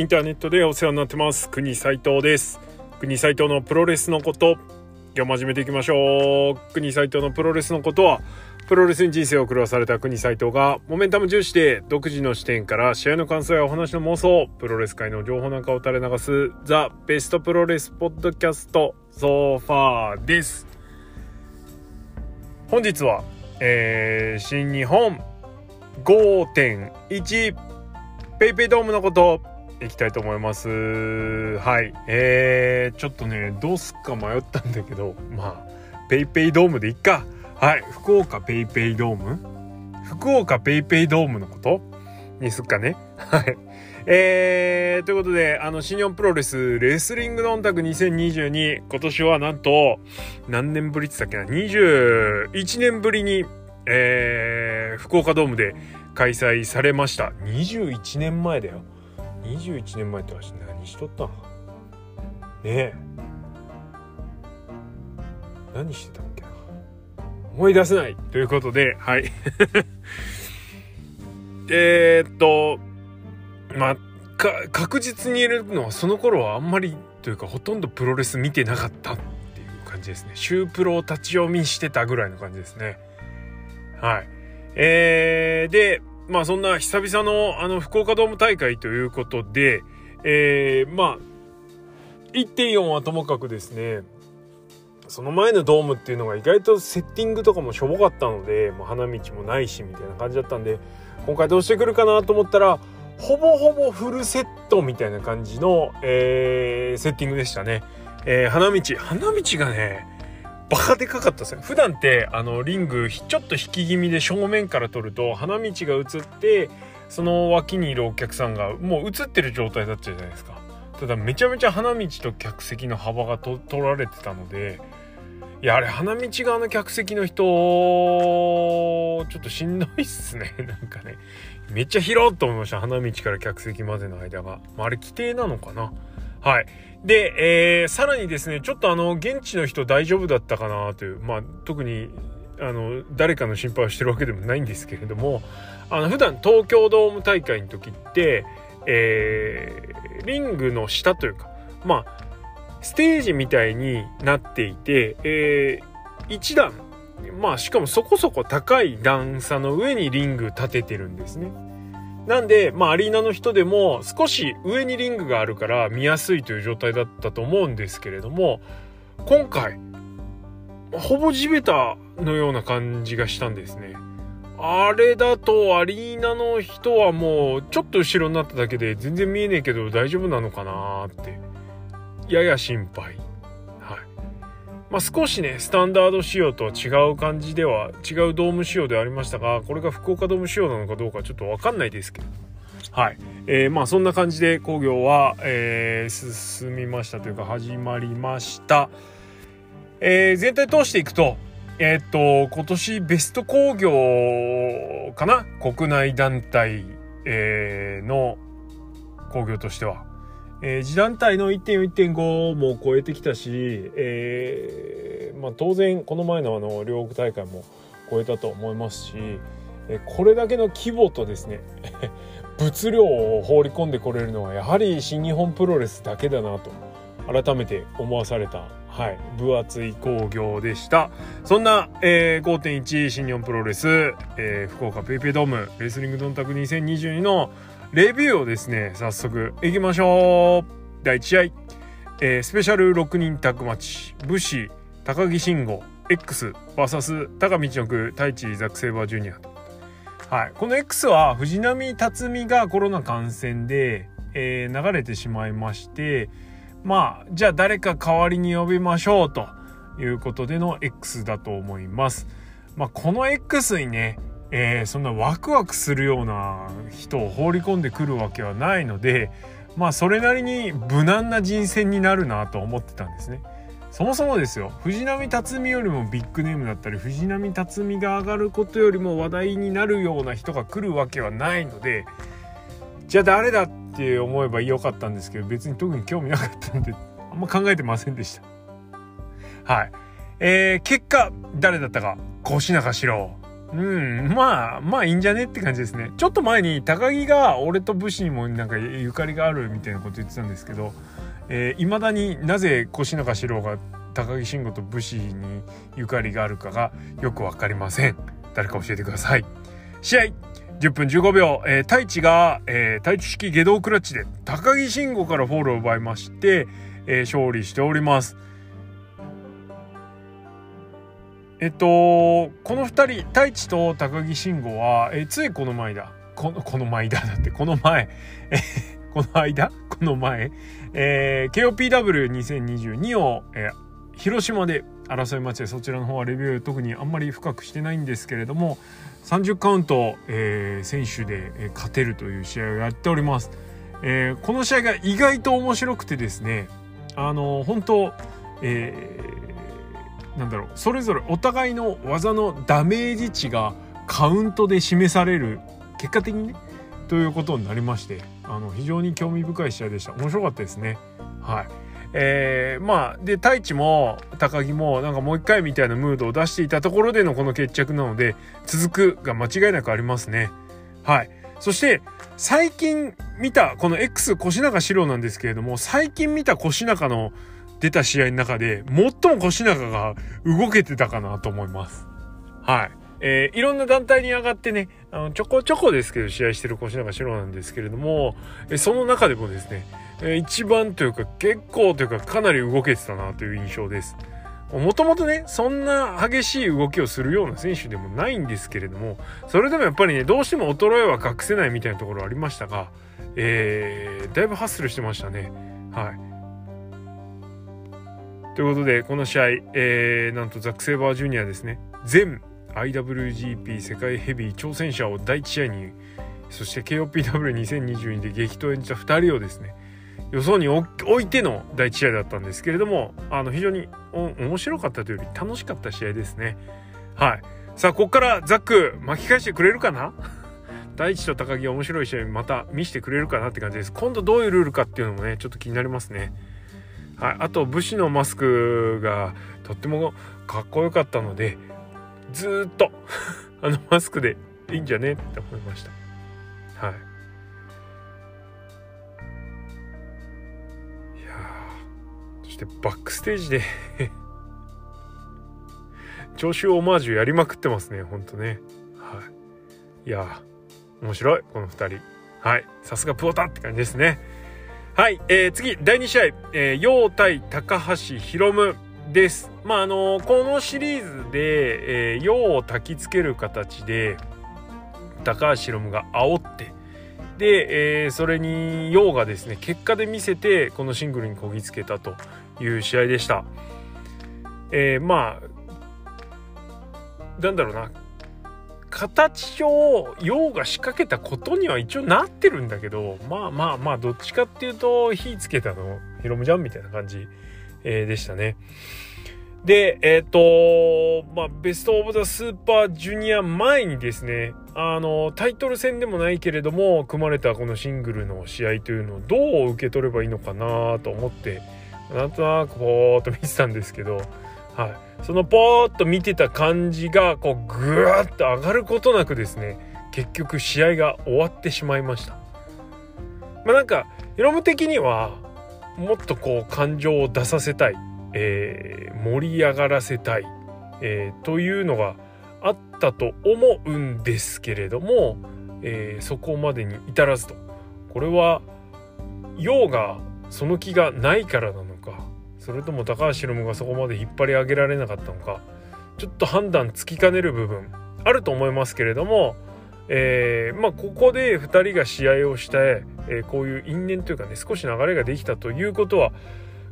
インターネットでお世話になってます国斉藤です。国斉藤のプロレスのこと今日も始めていきましょう。国斉藤のプロレスのことは、プロレスに人生を狂わされた国斉藤がモメンタム重視で独自の視点から試合の感想やお話の妄想、プロレス界の情報なんかを垂れ流すザ・ベストプロレスポッドキャストソファーです。本日は、新日本 5.1 ペイペイドームのこといきたいと思います。はい、ちょっとねどうすっか迷ったんだけど、まあペイペイドームでいっか。はい、福岡ペイペイドームのことにすっかね。はい、ということで新日本プロレスレスリングのオンタク2022、今年はなんと何年ぶりって言ったっけな、21年ぶりに、福岡ドームで開催されました。21年前だよ。21年前って私何しとったんねえ、何してたっけな、思い出せないということで、はいまあ確実に言えるのは、その頃はあんまりというかほとんどプロレス見てなかったっていう感じですね。シュープロを立ち読みしてたぐらいの感じですね。はい、でまあそんな久々の福岡ドーム大会ということで、まあ 1.4 はともかくですね、その前のドームっていうのが意外とセッティングとかもしょぼかったので、もう花道もないしみたいな感じだったんで、今回どうしてくるかなと思ったらほぼほぼフルセットみたいな感じの、セッティングでしたね。花道がねバカでかかったですね。普段ってリングちょっと引き気味で正面から撮ると花道が映って、その脇にいるお客さんがもう映ってる状態だったじゃないですか。ただめちゃめちゃ花道と客席の幅が取られてたので、いやあれ花道側の客席の人ちょっとしんどいっすね。なんかねめっちゃ広いと思いました。花道から客席までの間が、まあ、あれ規定なのかな。はい。で、さらにですね、ちょっと現地の人大丈夫だったかなという、まあ、特に、誰かの心配をしてるわけでもないんですけれども、普段東京ドーム大会の時って、リングの下というか、まあ、ステージみたいになっていて、一段、まあ、しかもそこそこ高い段差の上にリング立ててるんですね。なんで、まあ、アリーナの人でも少し上にリングがあるから見やすいという状態だったと思うんですけれども、今回ほぼ地べたのような感じがしたんですね。あれだとアリーナの人はもうちょっと後ろになっただけで全然見えねえけど大丈夫なのかなってやや心配。はい、まあ、少しねスタンダード仕様とは違う感じでは、違うドーム仕様ではありましたが、これが福岡ドーム仕様なのかどうかちょっと分かんないですけど、はい、まあそんな感じで興行は、進みましたというか始まりました。全体通していくと、今年ベスト興行かな、国内団体、の興行としては次団体の 1.1.5 も超えてきたし、まあ、当然この前の両国大会も超えたと思いますし、これだけの規模とですね物量を放り込んでこれるのはやはり新日本プロレスだけだなと改めて思わされた、はい、分厚い興行でした。そんな、5.1 新日本プロレス、福岡ペイペイドームレスリングドンタク2022のレビューをですね早速いきましょう。第1試合、スペシャル6人タッグマッチ、武士高木慎吾 XVS 高道の句太一ザックセイバージュニア。はい、この X は藤波辰巳がコロナ感染で、流れてしまいまして、まあじゃあ誰か代わりに呼びましょうということでの X だと思います。まあ、この X にねそんなワクワクするような人を放り込んでくるわけはないので、まあそれなりに無難な人選になるなと思ってたんですね。そもそもですよ、藤波辰巳よりもビッグネームだったり、藤波辰巳が上がることよりも話題になるような人が来るわけはないので、じゃあ誰だって思えばよかったんですけど、別に特に興味なかったんであんま考えてませんでした。はい、結果誰だったか、越中史郎まあいいんじゃねって感じですね。ちょっと前に高木が俺と武士にもなんかゆかりがあるみたいなこと言ってたんですけど、未だになぜ腰中四郎が高木慎吾と武士にゆかりがあるかがよくわかりません。誰か教えてください。試合10分15秒、太一が、太一式下道クラッチで高木慎吾からフォールを奪いまして、勝利しております。この2人、太一と高木慎吾は、ついこの間、KOPW2022 を、広島で争い待ちで、そちらの方はレビュー特にあんまり深くしてないんですけれども、30カウント、選手で勝てるという試合をやっております。この試合が意外と面白くてですね、本当、それぞれお互いの技のダメージ値がカウントで示される、結果的にねということになりまして、非常に興味深い試合でした。面白かったですね。はい。で太一も高木もなんかもう一回みたいなムードを出していたところでのこの決着なので、続くが間違いなくありますね。はい。そして最近見たこの X 腰中四郎なんですけれども、最近見た腰中の出た試合の中で最も腰中が動けてたかなと思います。はい。いろんな団体に上がってね、ちょこちょこですけど試合してる腰中四郎なんですけれども、その中でもですね、一番というか結構というかかなり動けてたなという印象です。もともとねそんな激しい動きをするような選手でもないんですけれども、それでもやっぱりねどうしても衰えは隠せないみたいなところありましたが、だいぶハッスルしてましたね。はい。ということでこの試合、なんとザック・セイバージュニアですね、全 IWGP 世界ヘビー挑戦者を第1試合に、そして KOPW2022 で激闘演じた2人をですね予想に置いての第1試合だったんですけれども、非常に面白かったというより楽しかった試合ですね。はい。さあここからザック巻き返してくれるかな第一と高木は面白い試合また見せてくれるかなって感じです。今度どういうルールかっていうのもねちょっと気になりますね。はい。あと武士のマスクがとってもかっこよかったので、ずっとあのマスクでいいんじゃねって思いました。はい。いやー、そしてバックステージで聴衆オマージュやりまくってますね、ほんとね。はい。いやー、面白いこの2人。はい。さすがプオタって感じですね。はい。次第2試合、陽対高橋ひろむです。このシリーズで、陽を焚きつける形で高橋ひろむが煽ってで、それに陽がですね結果で見せてこのシングルにこぎつけたという試合でした。形上陽が仕掛けたことには一応なってるんだけど、まあどっちかっていうと火つけたのひろむじゃんみたいな感じ、でしたね。でベストオブザスーパージュニア前にですね、タイトル戦でもないけれども組まれたこのシングルの試合というのをどう受け取ればいいのかなと思ってなんとなくポーっと見てたんですけど、はい、そのポーっと見てた感じがこうグワッと上がることなくですね結局試合が終わってしまいました。ヒロム的にはもっとこう感情を出させたい、盛り上がらせたい、というのがあったと思うんですけれども、そこまでに至らずと、これは陽がその気がないからなのか、それとも高橋ひろむがそこまで引っ張り上げられなかったのか、ちょっと判断つきかねる部分あると思いますけれども、ここで2人が試合をして、こういう因縁というかね少し流れができたということは、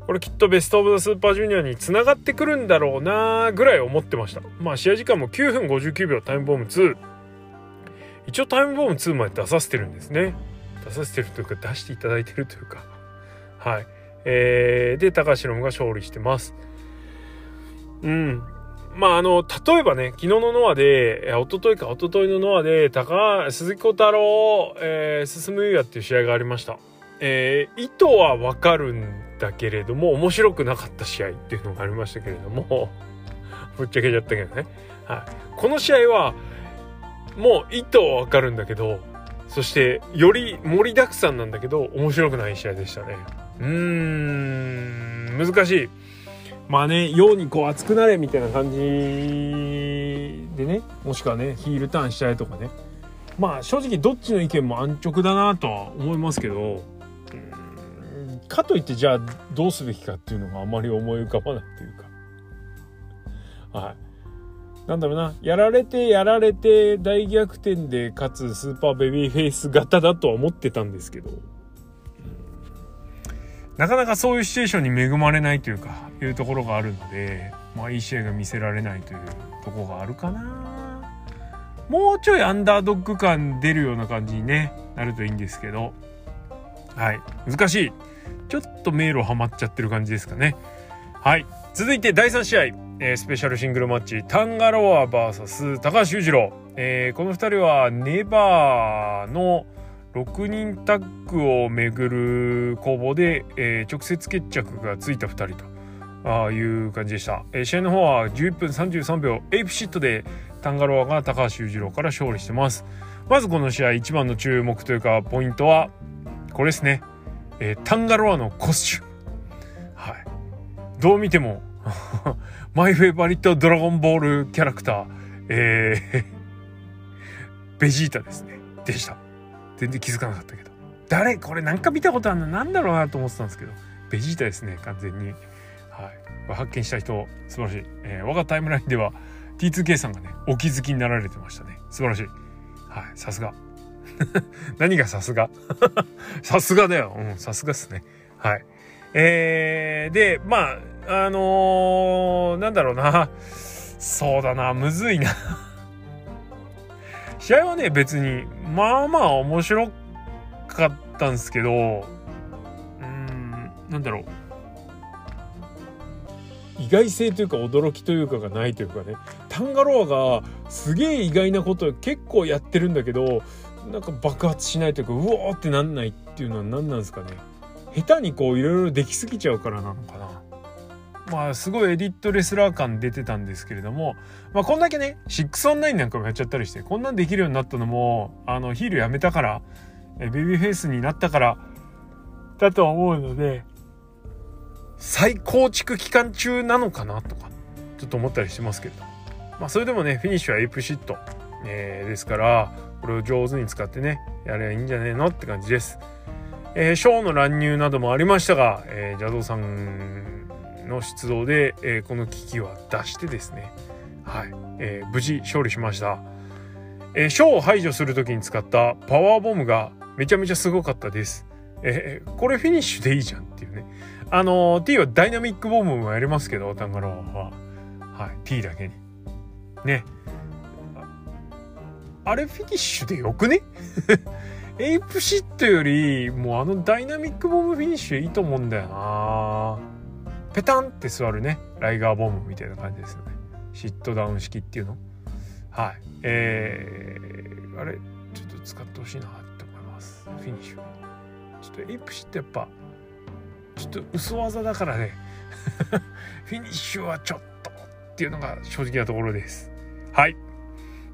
これきっとベストオブザスーパージュニアに繋がってくるんだろうなぐらい思ってました。試合時間も9分59秒タイムボム2、一応タイムボム2まで出させてるんですね。出させてるというか出していただいてるというか、はい。で高橋が勝利してます。例えばね昨日のノアで一昨日のノアで鈴木小太郎、進むゆうやっていう試合がありました。意図はわかるんだけれども面白くなかった試合っていうのがありましたけれどもぶっちゃけちゃったけどね、はい、この試合はもう意図はわかるんだけど、そしてより盛りだくさんなんだけど面白くない試合でしたね。難しい。まあね、ようにこう熱くなれみたいな感じでね、もしくはねヒールターンしたいとかね、まあ正直どっちの意見も安直だなとは思いますけど、かといってじゃあどうすべきかっていうのがあまり思い浮かばないっていうか、はい、なんだろうな、やられて大逆転で勝つスーパーベビーフェイス型だとは思ってたんですけど、なかなかそういうシチュエーションに恵まれないというかいうところがあるので、まあいい試合が見せられないというところがあるかな。もうちょいアンダードッグ感出るような感じに、ね、なるといいんですけど、はい、難しい。ちょっと迷路はまっちゃってる感じですかね。はい、続いて第3試合、スペシャルシングルマッチ、タンガロア vs 高橋裕次郎、この2人はネバーの6人タッグを巡る攻防で、直接決着がついた2人という感じでした。試合の方は11分33秒エイプシットでタンガロアが高橋裕次郎から勝利してます。まずこの試合一番の注目というかポイントはこれですね、タンガロアのコスチューム、はい、どう見てもマイフェイバリットドラゴンボールキャラクター、ベジータですね、でした。全然気づかなかったけど、誰これなんか見たことあるのなんだろうなと思ってたんですけど、ベジータですね完全に、はい、発見した人素晴らしい。我がタイムラインでは T2K さんがねお気づきになられてましたね。素晴らしい、はい、さすが何がさすがさすがだよ、うん、さすがっすね、はい。でまあなんだろうな、そうだな、むずいな試合はね別にまあまあ面白かったんですけど、なんだろう、意外性というか驚きというかがないというかね、タンガロアがすげえ意外なこと結構やってるんだけどなんか爆発しないというか、うおーってなんないっていうのは何なんですかね。下手にこういろいろできすぎちゃうからなのかな。まあすごいエディットレスラー感出てたんですけれども、まあこんだけね6on9なんかもやっちゃったりしてこんなんできるようになったのもヒールやめたからベビーフェイスになったからだとは思うので、再構築期間中なのかなとかちょっと思ったりしてますけれど、まあそれでもねフィニッシュはエイプシット、ですからこれを上手に使ってねやればいいんじゃねえのって感じです。ショーの乱入などもありましたが、邪道さんの出動で、この危機は脱してですね、はい、無事勝利しました。ショーを排除する時に使ったパワーボムがめちゃめちゃすごかったです。これフィニッシュでいいじゃんっていうね、T はダイナミックボムもやりますけどタンガロアは、はい、T だけにね、あれフィニッシュでよくねエイプシットよりもうダイナミックボムフィニッシュいいと思うんだよな。ペタンって座るねライガーボムみたいな感じですよね、シットダウン式っていうの、はい。あれちょっと使ってほしいなって思います。フィニッシュちょっとエイプシットやっぱちょっと嘘技だからねフィニッシュはちょっとっていうのが正直なところです。はい、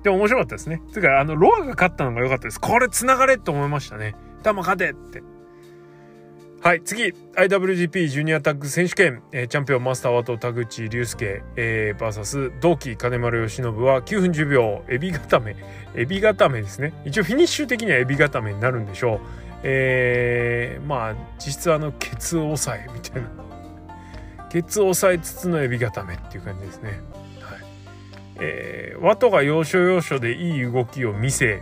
でも面白かったですね。つうかロアが勝ったのが良かったです。これ繋がれって思いましたね。玉勝てって。はい、次 IWGP ジュニアタッグ選手権、チャンピオンマスターワト田口竜介、vs 同期金丸義信は9分10秒エビ固めですね。一応フィニッシュ的にはエビ固めになるんでしょう。まあ実質ケツを抑えみたいなケツを抑えつつのエビ固めっていう感じですね。ワトが要所要所でいい動きを見せ、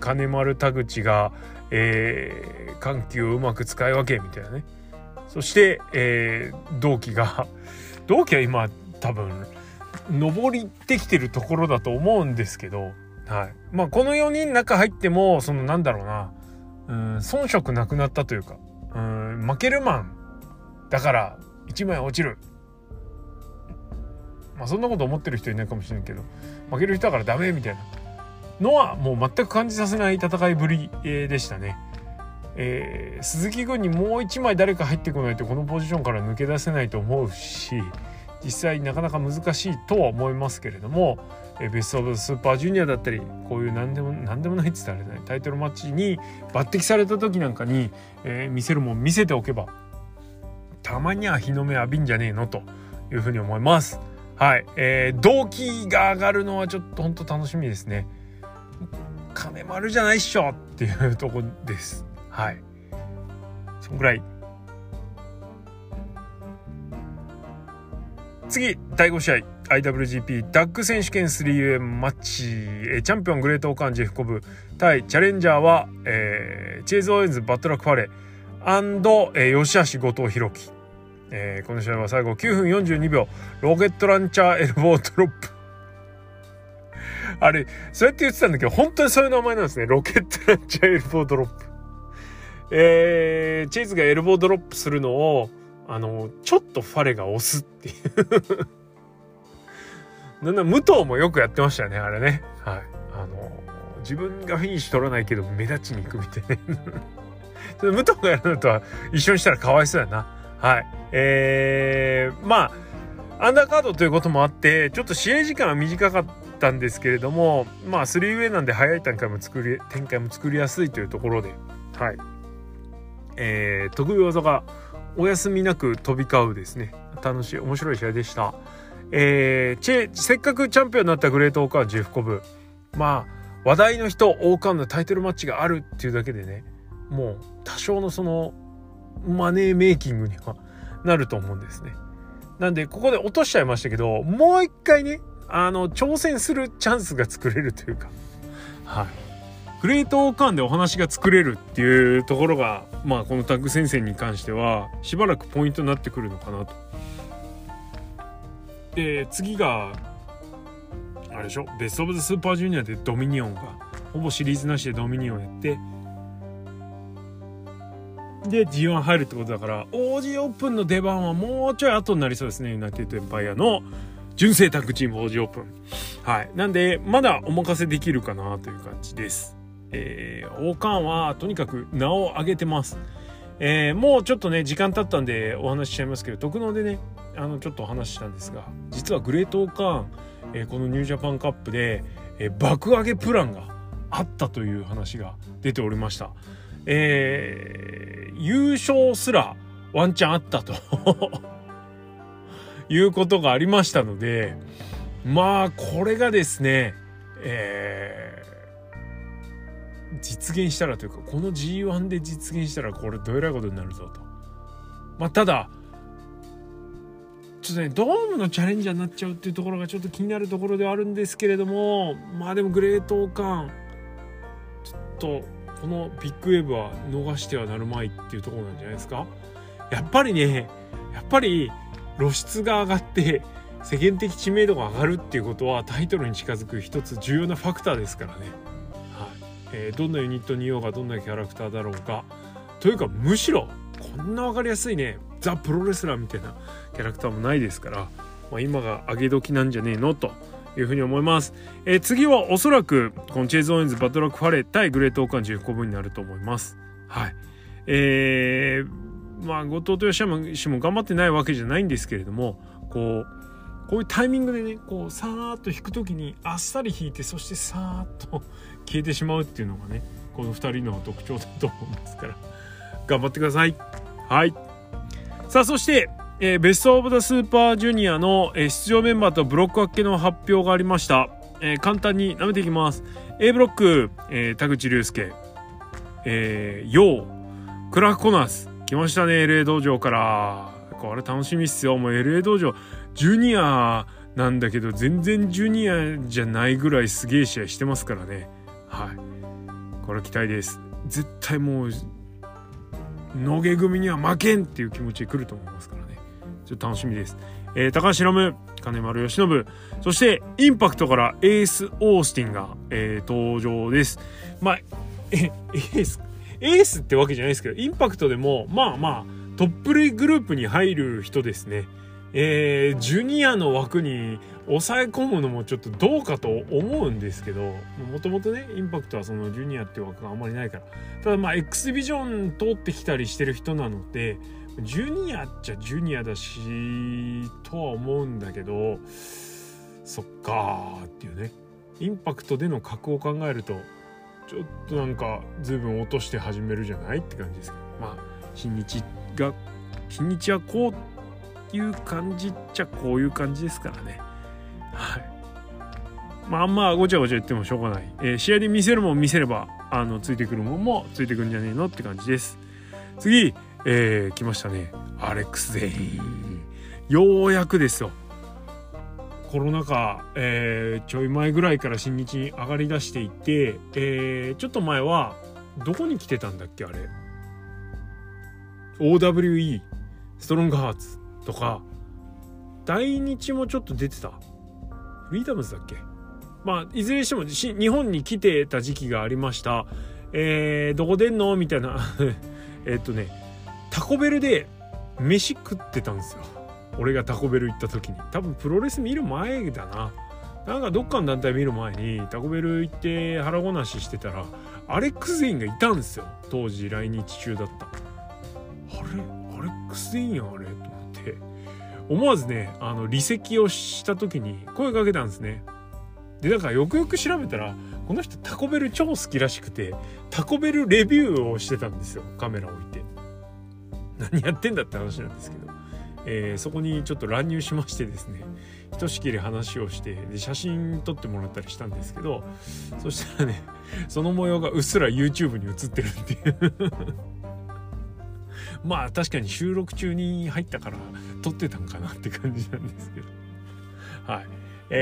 金丸田口が、緩急をうまく使い分けみたいなね。そして、同期は今多分上りてきてるところだと思うんですけど、はい、まあこの4人中入ってもそのなんだろうな、遜色なくなったというか、負けるマンだから1枚落ちる、まあ、そんなこと思ってる人いないかもしれないけど負ける人だからダメみたいなのはもう全く感じさせない戦いぶりでしたね。鈴木軍にもう一枚誰か入ってこないとこのポジションから抜け出せないと思うし、実際なかなか難しいとは思いますけれども、ベストオブスーパージュニアだったり、こういう何でもないって言ったらあれだね、タイトルマッチに抜擢された時なんかに、見せるもん見せておけばたまには日の目浴びんじゃねえのというふうに思います。はい、動機が上がるのはちょっと本当楽しみですね。金丸じゃないっしょっていうとこです。はい、そんぐらい。次、第5試合 IWGP ダック選手権 3way マッチ、チャンピオングレートオカンジェフコブ対チャレンジャーは、チェイズ・オーエンズ・バトラ・クファレ&吉橋後藤弘樹、この試合は最後9分42秒ロケットランチャーエルボードロップあれそうやって言ってたんだけど本当にそういう名前なんですね。ロケットランチャーエルボードロップ、チェイズがエルボードロップするのをちょっとファレが押すっていうなんだ、武藤もよくやってましたよねあれね。はい、自分がフィニッシュ取らないけど目立ちに行くみたいな武藤がやるのとは一緒にしたらかわいそうやな。はい、まあアンダーカードということもあってちょっと試合時間は短かったんですけれども、まあ 3way なんで早い展開も作りやすいというところで、はい、得意技がお休みなく飛び交うですね、楽しい面白い試合でした。せっかくチャンピオンになったグレートオーカージェフコブ、まあ話題の人オーカーのタイトルマッチがあるっていうだけでね、もう多少のそのマネーメイキングにはなると思うんですね。なんでここで落としちゃいましたけど、もう一回ね挑戦するチャンスが作れるというか、はい、グレートオーカンでお話が作れるっていうところが、まあ、このタッグ戦線に関してはしばらくポイントになってくるのかなと。で次があれでしょ、ベストオブザスーパージュニアでドミニオンがほぼシリーズなしでドミニオンやってで G1 入るってことだから、 OG オープンの出番はもうちょい後になりそうですね。ユナイテッドエンパイアの純正タッグチーム OG オープン、はい、なんでまだお任せできるかなという感じです。王冠はとにかく名を上げてます。もうちょっとね時間経ったんでお話ししちゃいますけど、特能でねちょっとお話ししたんですが、実はグレート王冠、このニュージャパンカップで、爆上げプランがあったという話が出ておりました。優勝すらワンチャンあったということがありましたので、まあこれがですね、実現したらというか、この G1 で実現したらこれどえらいことになるぞと。まあただちょっとねドームのチャレンジャーになっちゃうっていうところがちょっと気になるところではあるんですけれども、まあでもグレートオーカンちょっとこのビッグウェーブは逃してはなるまいっていうところなんじゃないですか。やっぱり露出が上がって世間的知名度が上がるっていうことはタイトルに近づく一つ重要なファクターですからね。はい、どんなユニットにいようがどんなキャラクターだろうかというか、むしろこんな分かりやすいねザ・プロレスラーみたいなキャラクターもないですから、まあ、今が上げ時なんじゃねえのというふうに思います。次はおそらくこのチェイズ・オーエンズ・バトラック・ファレー対グレート・オーカン15分になると思います。はい、まあ後藤と吉山氏も頑張ってないわけじゃないんですけれども、こういうタイミングでねこうさーっと引くときにあっさり引いて、そしてさーっと消えてしまうっていうのがねこの2人の特徴だと思うんですから、頑張ってください。はい、さあそしてベストオブザスーパージュニアの出場メンバーとブロック分けの発表がありました。簡単に舐めていきます。 A ブロック、田口竜介、ヨウクラークコナース来ましたね LA 道場から。これ楽しみっすよ。もう LA 道場ジュニアなんだけど全然ジュニアじゃないぐらいすげえ試合してますからね。はい、これ期待です。絶対もう野毛組には負けんっていう気持ちで来ると思いますからね、ちょっと楽しみです。高橋宏夢、金丸義信、そしてインパクトからエースオースティンが、登場です。まあエースってわけじゃないですけど、インパクトでもまあまあトップグループに入る人ですね。ジュニアの枠に抑え込むのもちょっとどうかと思うんですけど、もともとねインパクトはそのジュニアっていう枠があんまりないから。ただまあ X ビジョン通ってきたりしてる人なので、ジュニアっちゃジュニアだしとは思うんだけど、そっかーっていうね。インパクトでの格を考えるとちょっとなんか随分落として始めるじゃないって感じですけど、まあ日にちはこういう感じっちゃこういう感じですからね。はい、まああんまごちゃごちゃ言ってもしょうがない、試合で見せるもん見せればついてくるもんもついてくるんじゃねえのって感じです。次、来ましたね、アレックス・ゼイン。ようやくですよ。コロナ禍、ちょい前ぐらいから新日に上がり出していて、ちょっと前はどこに来てたんだっけあれ、 OWE ストロングハーツとか大日もちょっと出てた、フリーダムズだっけ、まあいずれにしても日本に来てた時期がありました。どこ出んのみたいなタコベルで飯食ってたんですよ。俺がタコベル行った時に多分プロレス見る前だな、なんかどっかの団体見る前にタコベル行って腹ごなししてたらアレックス・ゼインがいたんですよ。当時来日中だった。あれアレックス・ゼインやあれと思って思わずね離席をした時に声かけたんですね。でだからよくよく調べたらこの人タコベル超好きらしくてタコベルレビューをしてたんですよ。カメラ置いて何やってんだって話なんですけど、そこにちょっと乱入しましてですね、ひとしきり話をしてで写真撮ってもらったりしたんですけど、そしたらねその模様がうっすら YouTube に映ってるっていうまあ確かに収録中に入ったから撮ってたんかなって感じなんですけど、は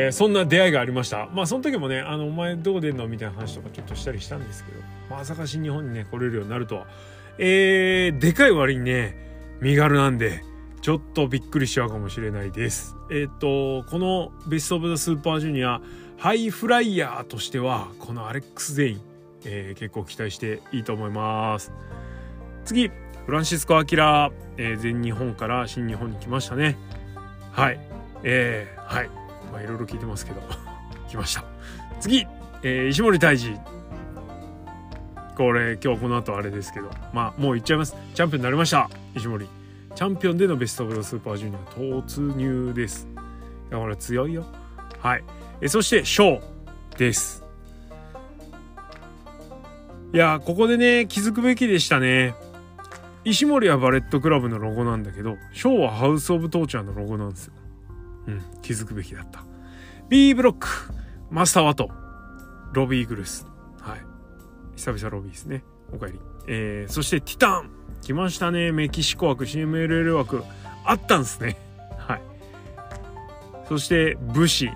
い、そんな出会いがありました。まあその時もねお前どう出んのみたいな話とかちょっとしたりしたんですけど、まさか新日本にね来れるようになるとは、でかい割にね身軽なんでちょっとびっくりしちゃうかもしれないです。このベストオブザスーパージュニアハイフライヤーとしてはこのアレックス・ゼイン、結構期待していいと思います。次フランシスコ・アキラ、全日本から新日本に来ましたね。はい、はいまあ、いろいろ聞いてますけど来ました。次、石森泰治、これ今日この後あれですけど、まあもう言っちゃいます。チャンピオンになりました。石森チャンピオンでのベストオブザスーパージュニア突入です。いやこれ強いよ。はい、そしてショーです。いやここでね気づくべきでしたね。石森はバレットクラブのロゴなんだけどショーはハウスオブトーチャーのロゴなんですよ。うん、気づくべきだった。B ブロック、マスターワト、ロビー・イーグルス。はい。久々ロビーですね。おかえり。そしてティタン。来ましたね。メキシコ枠、CMLL 枠。あったんですね。はい。そして武士。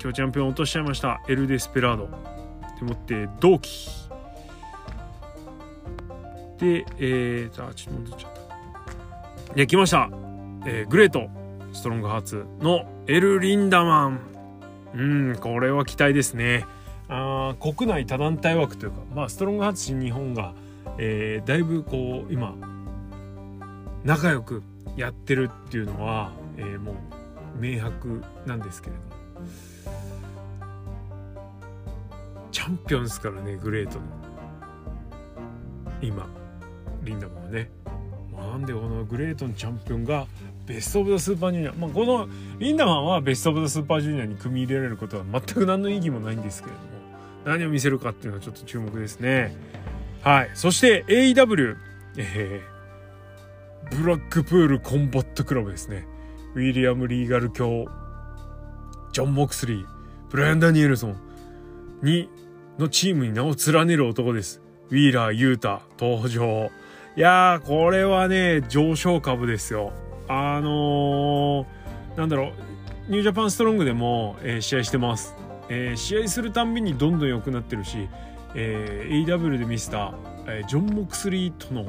今日チャンピオン落としちゃいました。エル・デスペラード。でもって同期。で、ちょっと戻っちゃった。いや、来ました。グレート。ストロングハーツのエル・リンダマン。これは期待ですね。国内多団体枠というか、まあ、ストロングハーツ新日本が、だいぶこう今仲良くやってるっていうのは、もう明白なんですけれど、チャンピオンですからねグレートの今リンダマンはね。なんでこのグレートのチャンピオンがベストオブザスーパージュニア、まあ、このリンダマンはベストオブザスーパージュニアに組み入れられることは全く何の意義もないんですけれども、何を見せるかっていうのはちょっと注目ですね。はい、そして AEW、ブラックプールコンバットクラブですね。ウィリアム・リーガル卿、ジョン・モクスリー、ブライアン・ダニエルソンのチームに名を連ねる男です。ウィーラー・ユータ登場。いやーこれはね上昇株ですよ。なんだろう、ニュージャパンストロングでも、試合してます、試合するたんびにどんどん良くなってるし、AEW で見せた、ジョン・モクスリーとの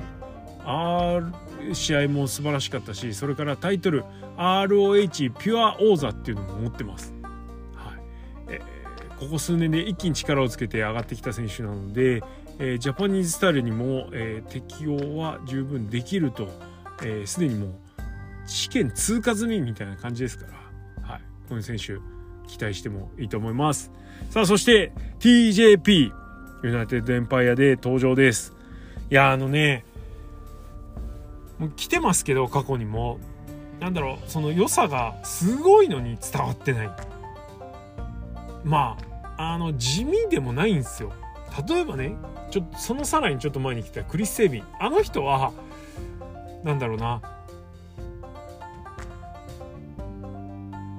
試合も素晴らしかったし、それからタイトル ROH ピュア王座っていうのも持ってます、はい。ここ数年で一気に力をつけて上がってきた選手なので、ジャパニーズスタイルにも、適応は十分できると、すでにもう試験通過済みみたいな感じですから、はい、この選手期待してもいいと思います。さあそして TJP ユナイテッドエンパイアで登場です。いやねもう来てますけど、過去にもなんだろう、その良さがすごいのに伝わってない。まあ地味でもないんですよ。例えばね、ちょっとそのさらにちょっと前に来たクリス・セビン、あの人はなんだろうな、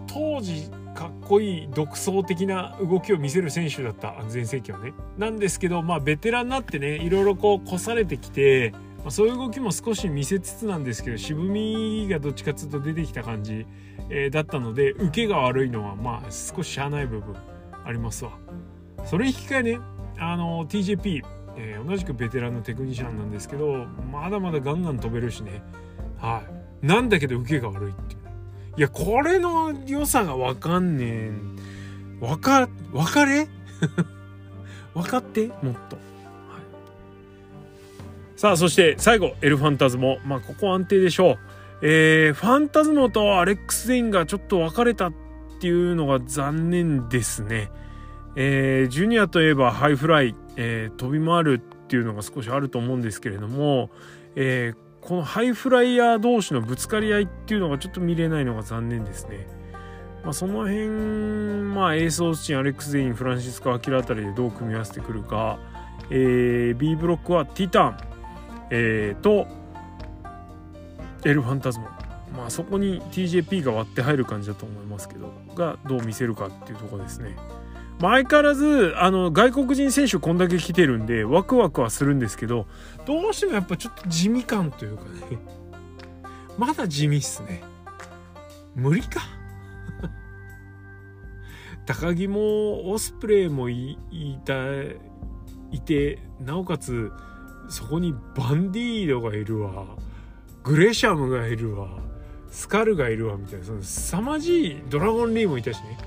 当時かっこいい独創的な動きを見せる選手だった、全盛期はね。なんですけど、まあベテランになってね、いろいろこう越されてきて、まあ、そういう動きも少し見せつつなんですけど、渋みがどっちかつと出てきた感じ、だったので、受けが悪いのはまあ少ししゃあない部分ありますわ。それ引き換えね、TJP、同じくベテランのテクニシャンなんですけど、まだまだガンガン飛べるしね、はい、なんだけど受けが悪いっていう。いや、これの良さが分かんねえ。分かれ分かってもっと、はい、さあ、そして最後エルファンタズモ、まあここ安定でしょう。ファンタズモとアレックス・デインがちょっと分かれたっていうのが残念ですね。ジュニアといえばハイフライ、飛び回るっていうのが少しあると思うんですけれども、このハイフライヤー同士のぶつかり合いっていうのがちょっと見れないのが残念ですね。まあ、その辺、まあ、エース・オースチン、アレックス・デイン、フランシスコ・アキラあたりでどう組み合わせてくるか。B ブロックはティタン、とエル・ファンタズモ、まあ、そこに TJP が割って入る感じだと思いますけど、がどう見せるかっていうところですね。相変わらず外国人選手こんだけ来てるんでワクワクはするんですけど、どうしてもやっぱちょっと地味感というかね、まだ地味っすね。無理か高木もオスプレイも いて、なおかつそこにバンディードがいるわ、グレシャムがいるわ、スカルがいるわみたいな、その凄まじいドラゴンリーもいたしね。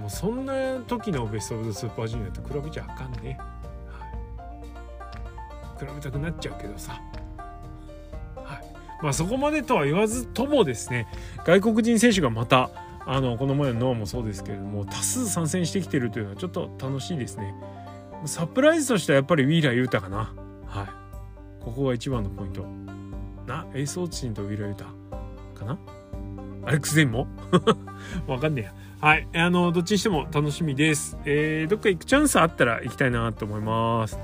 もうそんな時のベストオブスーパージュニアと比べちゃあかんね、はい、比べたくなっちゃうけどさ、はい、まあ、そこまでとは言わずともですね、外国人選手がまたこの前のノアもそうですけれども多数参戦してきてるというのはちょっと楽しいですね。サプライズとしてはやっぱりウィーラー・ユータかな、はい、ここが一番のポイントな。エース・オーチンとウィーラー・ユータかな、アレックス・デインもわかんねえや。はい、どっちにしても楽しみです。どっか行くチャンスあったら行きたいなと思います。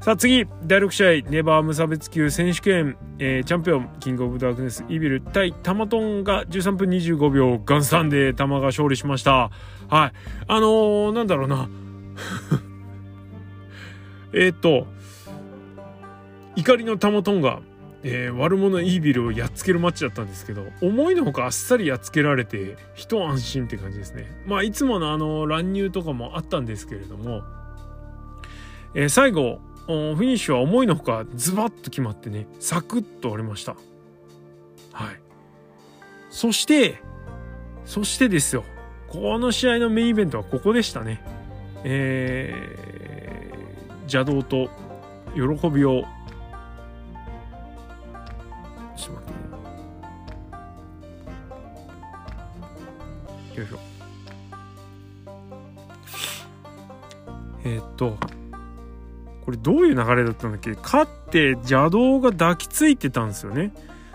さあ次、第6試合、ネバー無差別級選手権、チャンピオンキングオブダークネスイビル対タマトンが13分25秒ガンスタンでタマが勝利しました。はい、なんだろうな怒りのタマトンが、悪者イービルをやっつけるマッチだったんですけど、思いのほかあっさりやっつけられて一安心って感じですね。まあいつもの乱入とかもあったんですけれども、最後フィニッシュは思いのほかズバッと決まってね、サクッと終わりました。はい、そしてですよ、この試合のメインイベントはここでしたね。邪道と喜びをこれどういう流れだったんだっけ。勝って邪道が抱きついてたんですよね。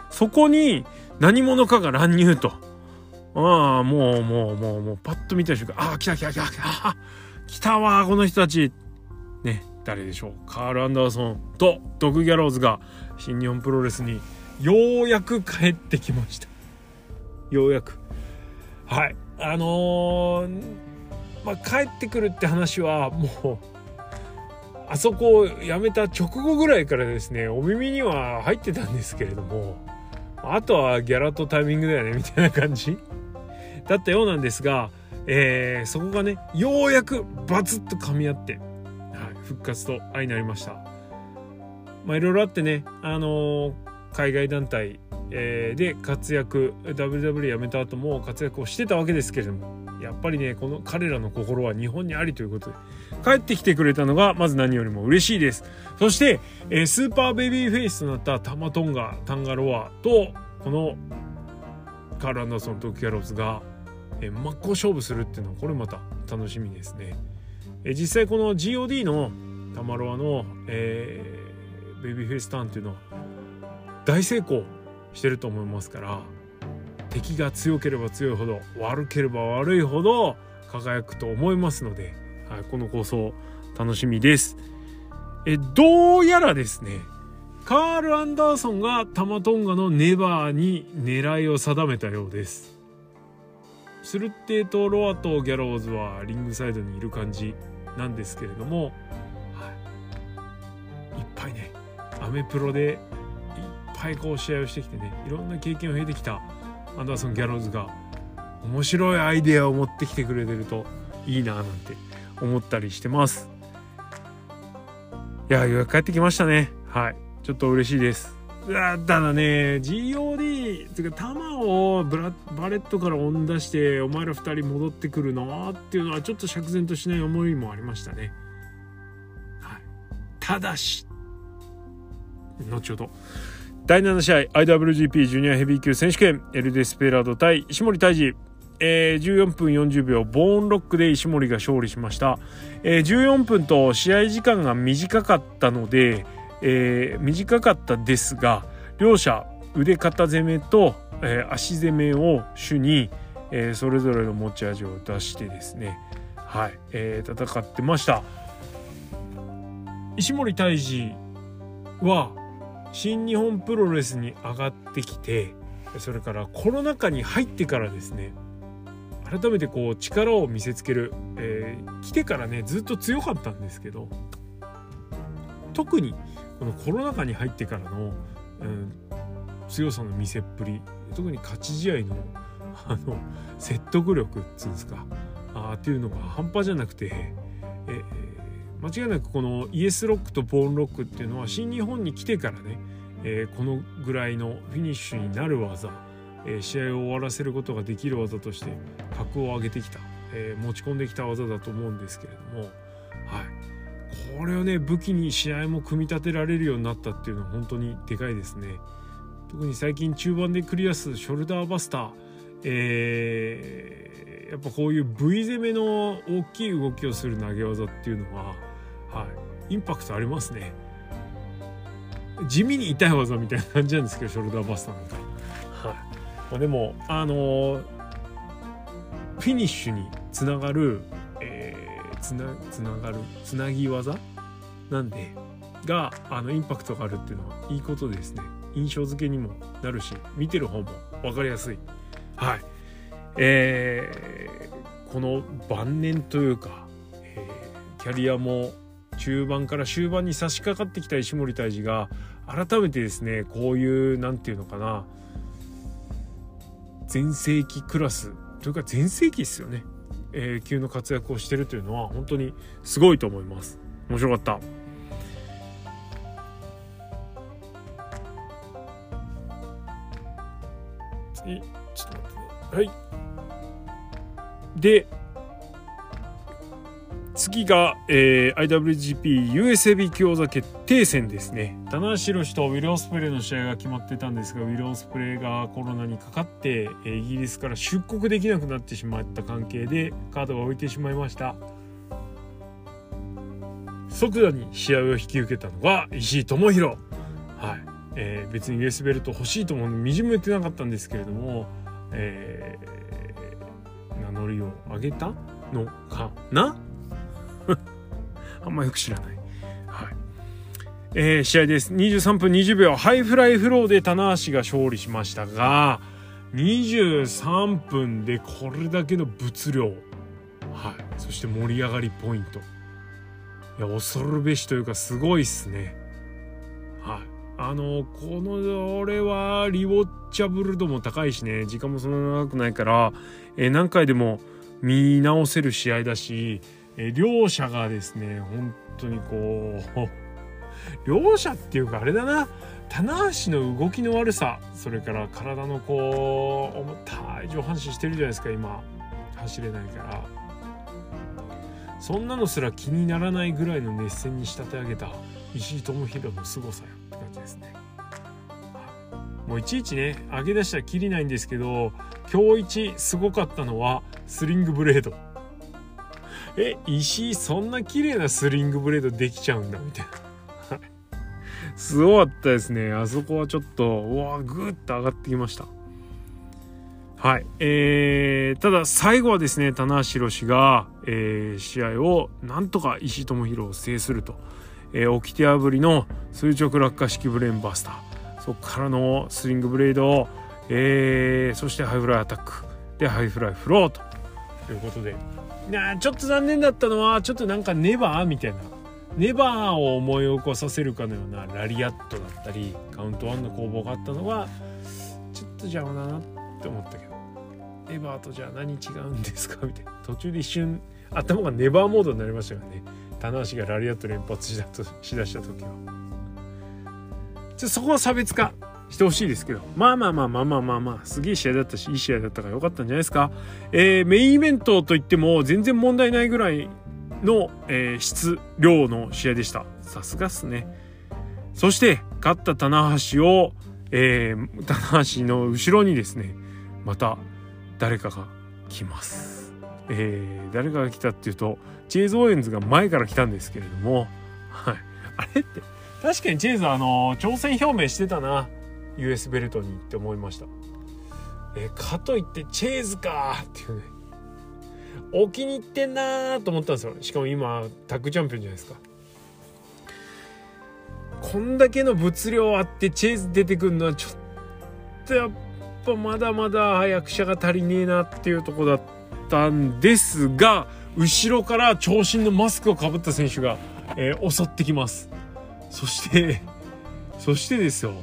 そこに何者かが乱入と、ああもうパッと見た瞬間、ああ来たわこの人たちね。誰でしょう、カール・アンダーソンとドッグ・ギャローズが新日本プロレスにようやく帰ってきました。ようやく、はい、まあ、帰ってくるって話はもうあそこを辞めた直後ぐらいからですね、お耳には入ってたんですけれども、あとはギャラとタイミングだよねみたいな感じだったようなんですが、そこがねようやくバツッと噛み合って、はい、復活と相なりました。まあいろいろあってね、海外団体で活躍、 WWE 辞めた後も活躍をしてたわけですけれども、やっぱりねこの彼らの心は日本にありということで帰ってきてくれたのがまず何よりも嬉しいです。そして、スーパーベビーフェイスとなったタマトンガ、タンガロアとこのカール・アンダーソンとキャローズが、真っ向勝負するっていうのはこれまた楽しみですね。実際この GOD のタマロアの、ベビーフェイスターンっていうのは大成功してると思いますから、敵が強ければ強いほど、悪ければ悪いほど輝くと思いますので、はい、この放送楽しみです。どうやらですね、カール・アンダーソンがタマトンガのネバーに狙いを定めたようです。スルッテとロアとギャローズはリングサイドにいる感じなんですけれども、はい、いっぱいね、アメプロでいっぱいこう試合をしてきてね、いろんな経験を経てきたアンダーソン・ギャローズが面白いアイデアを持ってきてくれてるといいななんて思ったりしてます。いや、ようやく帰ってきましたね。はい、ちょっと嬉しいです。ただね、 GOD つかタマをバレットから追ん出して、お前ら2人戻ってくるなっていうのはちょっと釈然としない思いもありましたね。はい、ただし後ほど第7試合 IWGP ジュニアヘビー級選手権エルデスペラード対石森泰治、14分40秒ボーンロックで石森が勝利しました。14分と試合時間が短かったので、短かったですが、両者腕肩攻めと、足攻めを主に、それぞれの持ち味を出してですね、はい、戦ってました。石森泰治は新日本プロレスに上がってきて、それからコロナ禍に入ってからですね、改めてこう力を見せつける、来てからねずっと強かったんですけど、特にこのコロナ禍に入ってからの、強さの見せっぷり、特に勝ち試合の、説得力っていうんですか、っていうのが半端じゃなくて、間違いなくこのイエスロックとボーンロックっていうのは新日本に来てからね、このぐらいのフィニッシュになる技、試合を終わらせることができる技として格を上げてきた、持ち込んできた技だと思うんですけれども、はい、これをね武器に試合も組み立てられるようになったっていうのは本当にでかいですね。特に最近中盤でクリアすショルダーバスター、やっぱこういう V 攻めの大きい動きをする投げ技っていうのは、はい、インパクトありますね。地味に痛い技みたいな感じなんですけど、ショルダーバスターなんか、はい、まあ、でもフィニッシュにつながるつなぎ技なんでがインパクトがあるっていうのはいいことですね。印象付けにもなるし、見てる方も分かりやすい。はい、この晩年というか、キャリアも中盤から終盤に差し掛かってきた石森泰治が改めてですね、こういうなんていうのかな、全盛期クラスというか全盛期ですよね、級の活躍をしてるというのは本当にすごいと思います。面白かった。ちょっと待ってね。はい、で次が、IWGP USヘビー級王座決定戦ですね。棚橋宏とウィル・オスプレイの試合が決まってたんですが、ウィル・オスプレイがコロナにかかってイギリスから出国できなくなってしまった関係でカードが置いてしまいました。即座に試合を引き受けたのが石井智弘、はい、別に US ベルト欲しいともみじんも言ってなかったんですけれども、名乗りを上げたのかなあんまよく知らない、はい、試合です。23分20秒ハイフライフローで棚橋が勝利しましたが、23分でこれだけの物量、はい、そして盛り上がりポイント、いや恐るべしというかすごいっすね。はい、これはリウォッチャブル度も高いしね、時間もそんな長くないから、何回でも見直せる試合だし、両者がですね本当にこう両者っていうかあれだな、棚橋の動きの悪さ、それから体のこう重たい上半身してるじゃないですか、今走れないから、そんなのすら気にならないぐらいの熱戦に仕立て上げた石井智弘の凄さよって感じですね。もういちいちね上げ出したらきりないんですけど、今日一すごかったのはスリングブレード。石井そんな綺麗なスリングブレードできちゃうんだみたいなすごかったですね。あそこはちょっとうわぐーっと上がってきました。はい、ただ最後はですね、棚橋宏が、試合をなんとか石井智弘を制すると、掟破りの垂直落下式ブレーンバスター、そこからのスリングブレードを、そしてハイフライアタックでハイフライフローということで、ちょっと残念だったのはちょっとなんかネバーみたいな、ネバーを思い起こさせるかのようなラリアットだったりカウント1の攻防があったのがちょっと邪魔だなって思ったけど、ネバーとじゃあ何違うんですかみたいな、途中で一瞬頭がネバーモードになりましたよね。棚橋がラリアット連発しだした時はそこは差別化してほしいですけど、すげえ試合だったし、いい試合だったから良かったんじゃないですか。メインイベントといっても全然問題ないぐらいの、質量の試合でした。さすがっすね。そして勝った棚橋を、棚橋の後ろにですね、また誰かが来ます、誰かが来たっていうとチェイズ・オーエンズが前から来たんですけれども、はい、あれって確かにチェイズ挑戦表明してたな US ベルトにって思いました。かといってチェイズかっていうね、お気に入ってんなと思ったんですよ。しかも今タッグチャンピオンじゃないですか。こんだけの物量あってチェイズ出てくるのはちょっとやっぱまだまだ役者が足りねえなっていうところだったんですが、後ろから長身のマスクをかぶった選手が、襲ってきます。そしてですよ、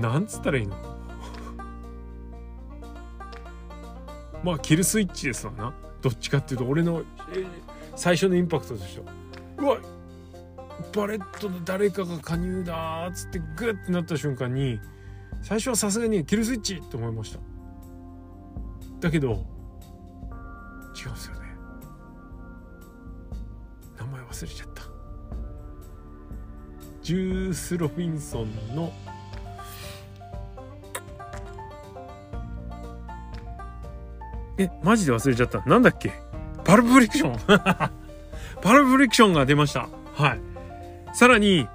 なんつったらいいのまあキルスイッチですわな、どっちかっていうと俺の、最初のインパクトとしてはうわバレットの誰かが加入だーっつってグッてなった瞬間に、最初はさすがにキルスイッチって思いました。だけど違うんですよね、名前忘れちゃった、ジュース・ロビンソンのマジで忘れちゃった、なんだっけ、パルプフリクションパルプフリクションが出ました。はい、さらに、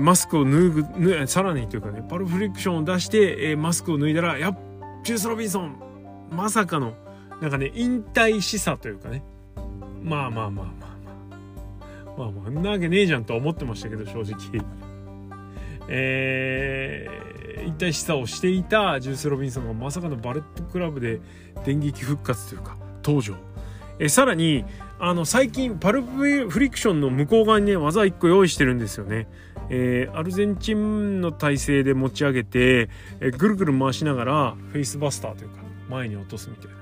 マスクを脱ぐ、さらにというかね、パルプフリクションを出して、マスクを脱いだら、ジュース・ロビンソンまさかのなんかね、引退しさというかね、まあんなわけねえじゃんと思ってましたけど、正直引退しさをしていたジュース・ロビンソンがまさかのバレットクラブで電撃復活というか登場。さらに最近パルプフリクションの向こう側にね、技1個用意してるんですよね。アルゼンチンの体勢で持ち上げて、ぐるぐる回しながらフェイスバスターというか前に落とすみたいな。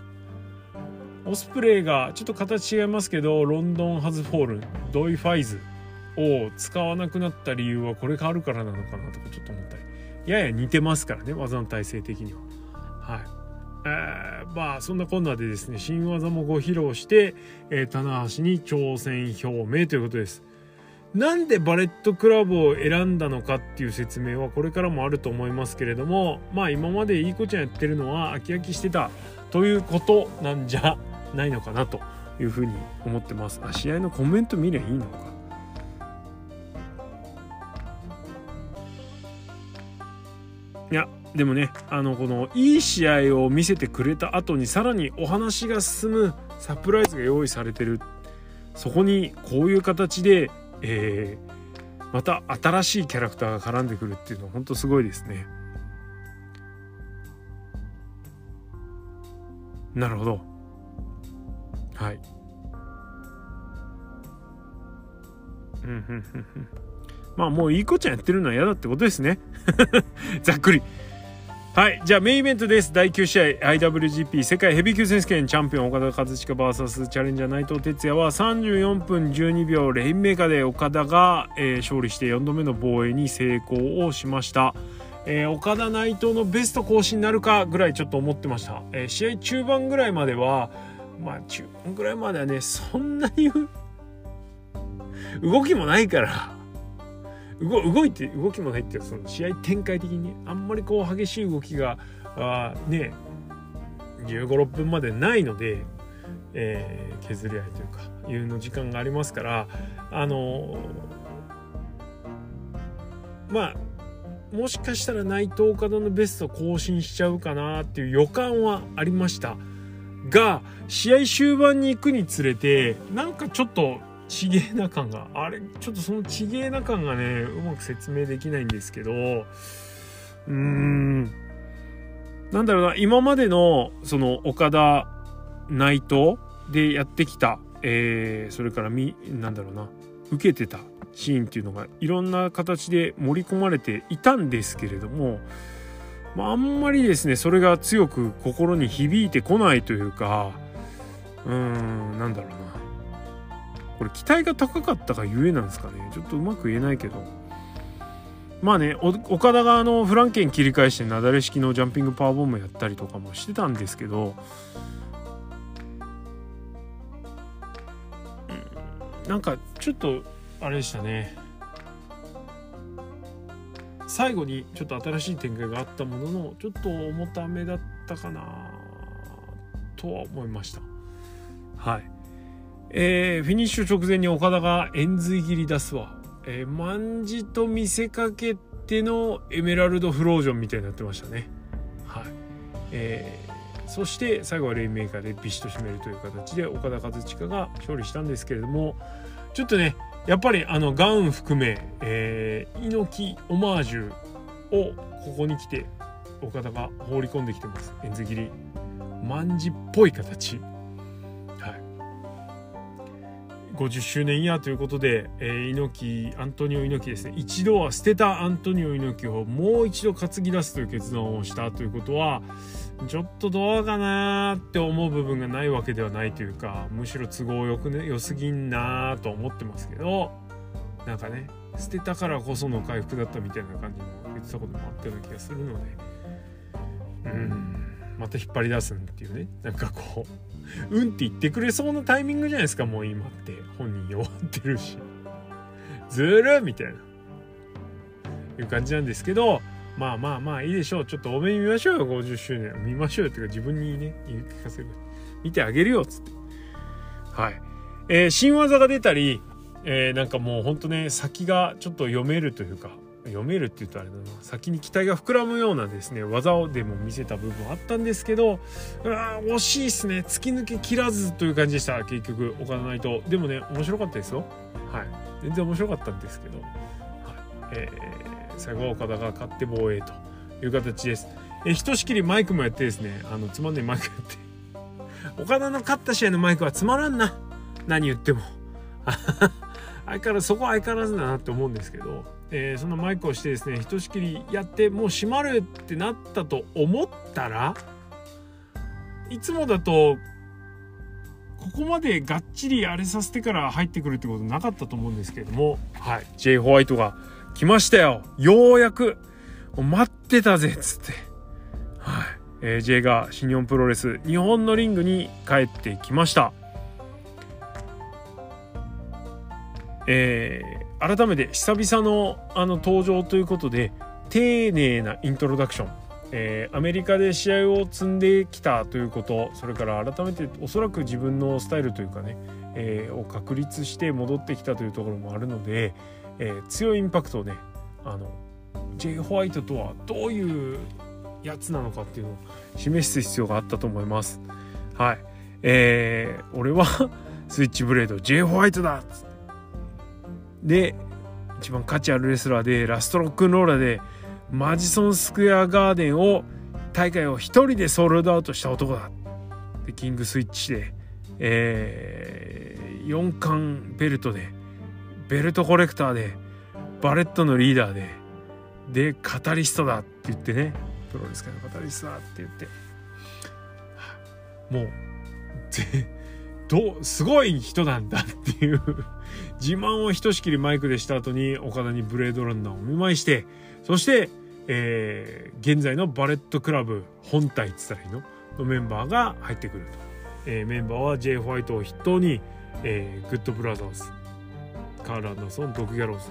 オスプレイがちょっと形違いますけど、ロンドンハズフォールンドイファイズを使わなくなった理由はこれがあるからなのかなとかちょっと思ったり、やや似てますからね、技の体勢的には。はい、そんなこんなでですね、新技もご披露して、棚橋に挑戦表明ということです。なんでバレットクラブを選んだのかっていう説明はこれからもあると思いますけれども、今までいい子ちゃんやってるのは飽き飽きしてたということなんじゃないのかなというふうに思ってます。試合のコメント見りゃいいのか。いやでもね、このいい試合を見せてくれた後にさらにお話が進むサプライズが用意されてる。そこにこういう形で、また新しいキャラクターが絡んでくるっていうのは本当すごいですね。なるほど。はい。もういい子ちゃんやってるのは嫌だってことですねざっくり。はい、じゃあメインイベントです。第9試合 IWGP 世界ヘビー級選手権チャンピオン岡田和親 vs チャレンジャー内藤哲也は34分12秒レインメーカーで岡田が、勝利して4度目の防衛に成功をしました。岡田内藤のベスト更新になるかぐらいちょっと思ってました。試合中盤ぐらいまでは中盤ぐらいまではね、そんなに動きもないから動きもないっていう、その試合展開的にあんまりこう激しい動きが15、6分までないので、削り合いというか有の時間がありますから、まあもしかしたら内藤岡田のベスト更新しちゃうかなっていう予感はありましたが、試合終盤に行くにつれてなんかちょっとちげえな感があれ、ちょっとそのちげえな感がねうまく説明できないんですけど、なんだろうな、今までのその岡田内藤でやってきた、それからなんだろうな、受けてたシーンっていうのがいろんな形で盛り込まれていたんですけれども、あんまりですねそれが強く心に響いてこないというか、なんだろうな、これ期待が高かったがゆえなんですかね、ちょっとうまく言えないけど、まあね、岡田がフランケン切り返してなだれ式のジャンピングパワーボムやったりとかもしてたんですけど、なんかちょっとあれでしたね、最後にちょっと新しい展開があったもののちょっと重ためだったかなとは思いました。はい。フィニッシュ直前に岡田が円髄切り出すわ、卍と見せかけてのエメラルドフロージョンみたいになってましたね。はい。そして最後はレインメーカーでビシッと締めるという形で岡田和親が勝利したんですけれども、ちょっとねやっぱりガウン含め、猪木オマージュをここに来て岡田が放り込んできてます。円髄切り卍っぽい形。50周年イヤーということで、猪木、アントニオ猪木ですね、一度は捨てたアントニオ猪木をもう一度担ぎ出すという決断をしたということは、ちょっとどうかなって思う部分がないわけではないというか、むしろ都合よくね、良すぎんなと思ってますけど、なんかね捨てたからこその回復だったみたいな感じも言ってたこともあったような気がするので、また引っ張り出すっていうね、なんかこううんって言ってくれそうなタイミングじゃないですか、もう今って本人弱ってるしずるみたいないう感じなんですけど、まあいいでしょう、ちょっと多めに見ましょうよ、50周年見ましょうよっていうか自分にね言い聞かせる、見てあげるよっつって。はい。新技が出たり、なんかもうほんとね先がちょっと読めるというか、読めるって言うとあれだな、先に期待が膨らむようなですね技をでも見せた部分あったんですけど、惜しいですね、突き抜け切らずという感じでした。結局岡田内藤でもね面白かったですよ。はい。全然面白かったんですけど、はい。最後は岡田が勝って防衛という形です。ひとしきりマイクもやってですね、つまんねえマイクやって岡田の勝った試合のマイクはつまらんな、何言っても相変わらずだなって思うんですけど、そのマイクをしてですねひとしきりやってもう閉まるってなったと思ったら、いつもだとここまでがっちりあれさせてから入ってくるってことなかったと思うんですけれども、はい、 J ホワイトが来ましたよ、ようやく待ってたぜっつって、はい。J が新日本プロレス日本のリングに帰ってきました。改めて久々の登場ということで丁寧なイントロダクション、アメリカで試合を積んできたということ、それから改めておそらく自分のスタイルというかね、を確立して戻ってきたというところもあるので、強いインパクトをねJ ホワイトとはどういうやつなのかっていうのを示す必要があったと思います。はい。俺はスイッチブレード J ホワイトだで一番価値あるレスラーでラストロックンローラーでマジソンスクエアガーデンを大会を一人でソールドアウトした男だでキングスイッチで、4冠ベルトでベルトコレクターでバレットのリーダーでカタリストだって言ってね、プロレス界のカタリストだって言って、もうすごい人なんだっていう自慢をひとしきりマイクでした後に岡田にブレードランナーをお見舞いして、そして、現在のバレットクラブ本体って言ったらいいのメンバーが入ってくると、メンバーは J ホワイトを筆頭に、グッドブラザーズ、カール・アンダーソン、ドク・ギャローズ、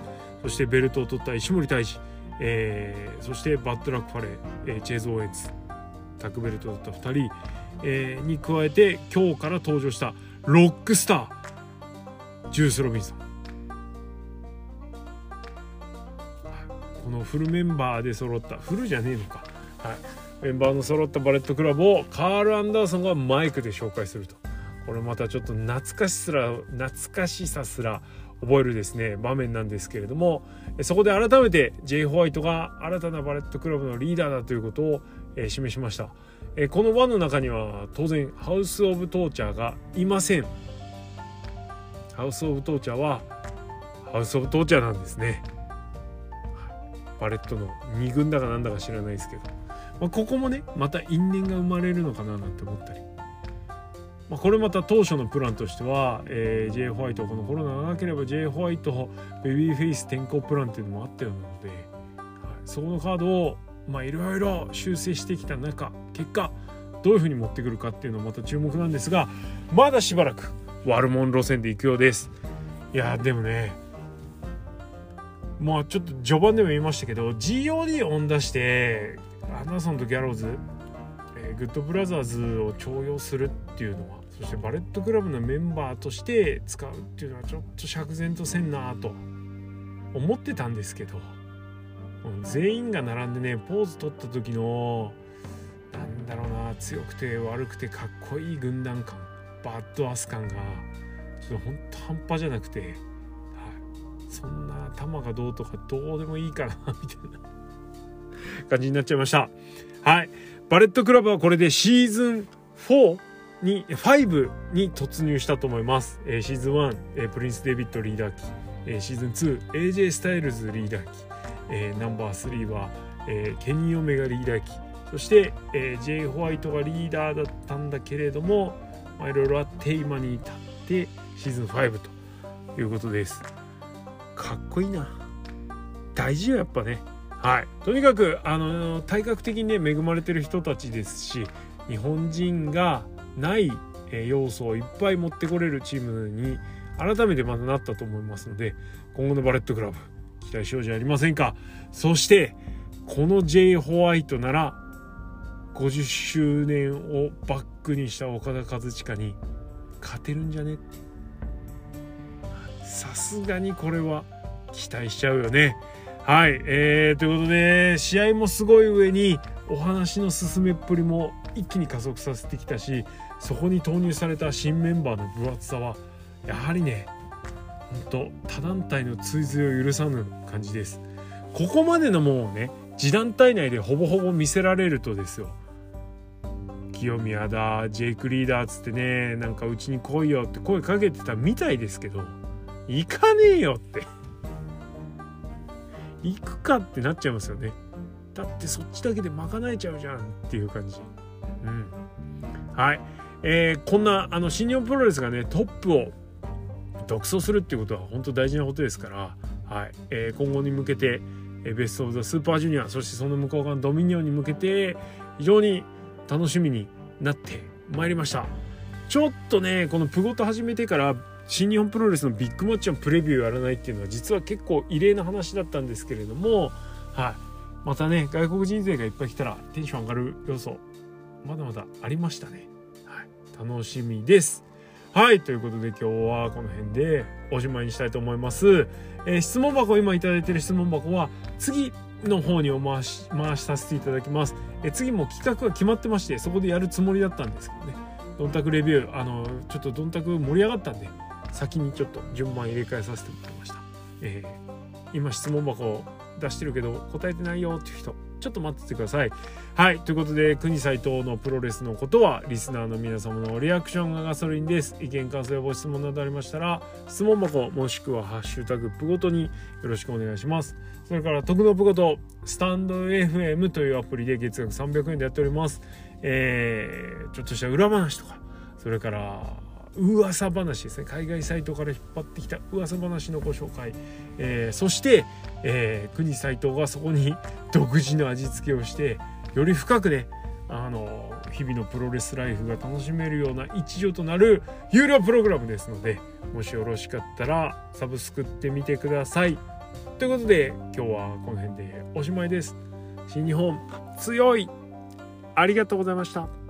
そしてベルトを取った石森大治、そしてバッドラック・ファレー、チェーズ・オーエンズ、タッグベルトを取った2人、に加えて今日から登場したロックスタージュース・ロビンソン、このフルメンバーで揃ったフルじゃねえのか、はい、メンバーの揃ったバレットクラブをカール・アンダーソンがマイクで紹介すると、これまたちょっと懐かしさすら覚えるですね場面なんですけれども、そこで改めて J ホワイトが新たなバレットクラブのリーダーだということを示しました。この輪の中には当然ハウス・オブ・トーチャーがいません。ハウス・オブ・トーチャーはハウス・オブ・トーチャーなんですね。バレットの2軍だかなんだか知らないですけど、ここもねまた因縁が生まれるのかななんて思ったり、これまた当初のプランとしては、J ホワイト、このコロナがなければ J ホワイトベビーフェイス転向プランっていうのもあったようなので、はい、そこのカードをいろいろ修正してきた中、結果どういう風に持ってくるかっていうのもまた注目なんですが、まだしばらく悪者路線で行くようです。いやでもね、ちょっと序盤でも言いましたけど G.O.D を出してアンダーソンとギャローズ、グッドブラザーズを重用するっていうのは、そしてバレットクラブのメンバーとして使うっていうのはちょっと釈然とせんなと思ってたんですけど、全員が並んでねポーズ取った時のなんだろうな、強くて悪くてかっこいい軍団感、バッドアス感がちょっと本当半端じゃなくて、はい、そんな頭がどうとかどうでもいいかなみたいな感じになっちゃいました。はい、バレットクラブはこれでシーズン5に突入したと思います。シーズン1、プリンス・デビッドリーダー機、シーズン2 AJ スタイルズリーダー機、ナンバー3は、ケニー・オメガリーダー機、そして、J ホワイトがリーダーだったんだけれども、いろいろあって今に至ってシーズン5ということです。かっこいいな、大事よやっぱね。はい、とにかく体格的にね恵まれてる人たちですし、日本人がない要素をいっぱい持ってこれるチームに改めてまたなったと思いますので、今後のバレットクラブ期待しようじゃありませんか。そしてこの J ホワイトなら50周年をバックにした岡田和親に勝てるんじゃね、さすがにこれは期待しちゃうよね。はい、ということで試合もすごい上にお話の進めっぷりも一気に加速させてきたし、そこに投入された新メンバーの分厚さはやはりね、本当他団体の追随を許さぬ感じです。ここまでのものをね自団体内でほぼほぼ見せられるとですよ、清宮だジェイクリーダーつってね、なんかうちに来いよって声かけてたみたいですけど、行かねえよって行くかってなっちゃいますよね。だってそっちだけで賄えちゃうじゃんっていう感じ、うん、はい、こんな新日本プロレスがねトップを独走するっていうことは本当大事なことですから、はい、今後に向けてベストオブザスーパージュニア、そしてその向こう側のドミニオンに向けて非常に楽しみになってまいりました。ちょっとねこのプゴト始めてから新日本プロレスのビッグマッチのプレビューやらないっていうのは実は結構異例な話だったんですけれども、はい、またね外国人勢がいっぱい来たらテンション上がる要素まだまだありましたね、はい、楽しみです。はい、ということで今日はこの辺でおしまいにしたいと思います。質問箱、今いただいている質問箱は次の方にお回しさせていただきます。次も企画が決まってまして、そこでやるつもりだったんですけどね、どんたくレビューちょっとどんたく盛り上がったんで先にちょっと順番入れ替えさせてもらいました。今質問箱を出してるけど答えてないよっていう人、ちょっと待っててください。はい、ということで国斉藤のプロレスのことはリスナーの皆様のリアクションがガソリンです。意見感想やご質問などありましたら質問箱もしくはハッシュタグプごとによろしくお願いします。それから徳のプごとスタンド FM というアプリで月額300円でやっております。ちょっとした裏話とか、それから噂話ですね、海外サイトから引っ張ってきた噂話のご紹介、そして、国斉藤がそこに独自の味付けをしてより深くね日々のプロレスライフが楽しめるような一助となる有料プログラムですので、もしよろしかったらサブスクってみてください。ということで今日はこの辺でおしまいです。新日本強い、ありがとうございました。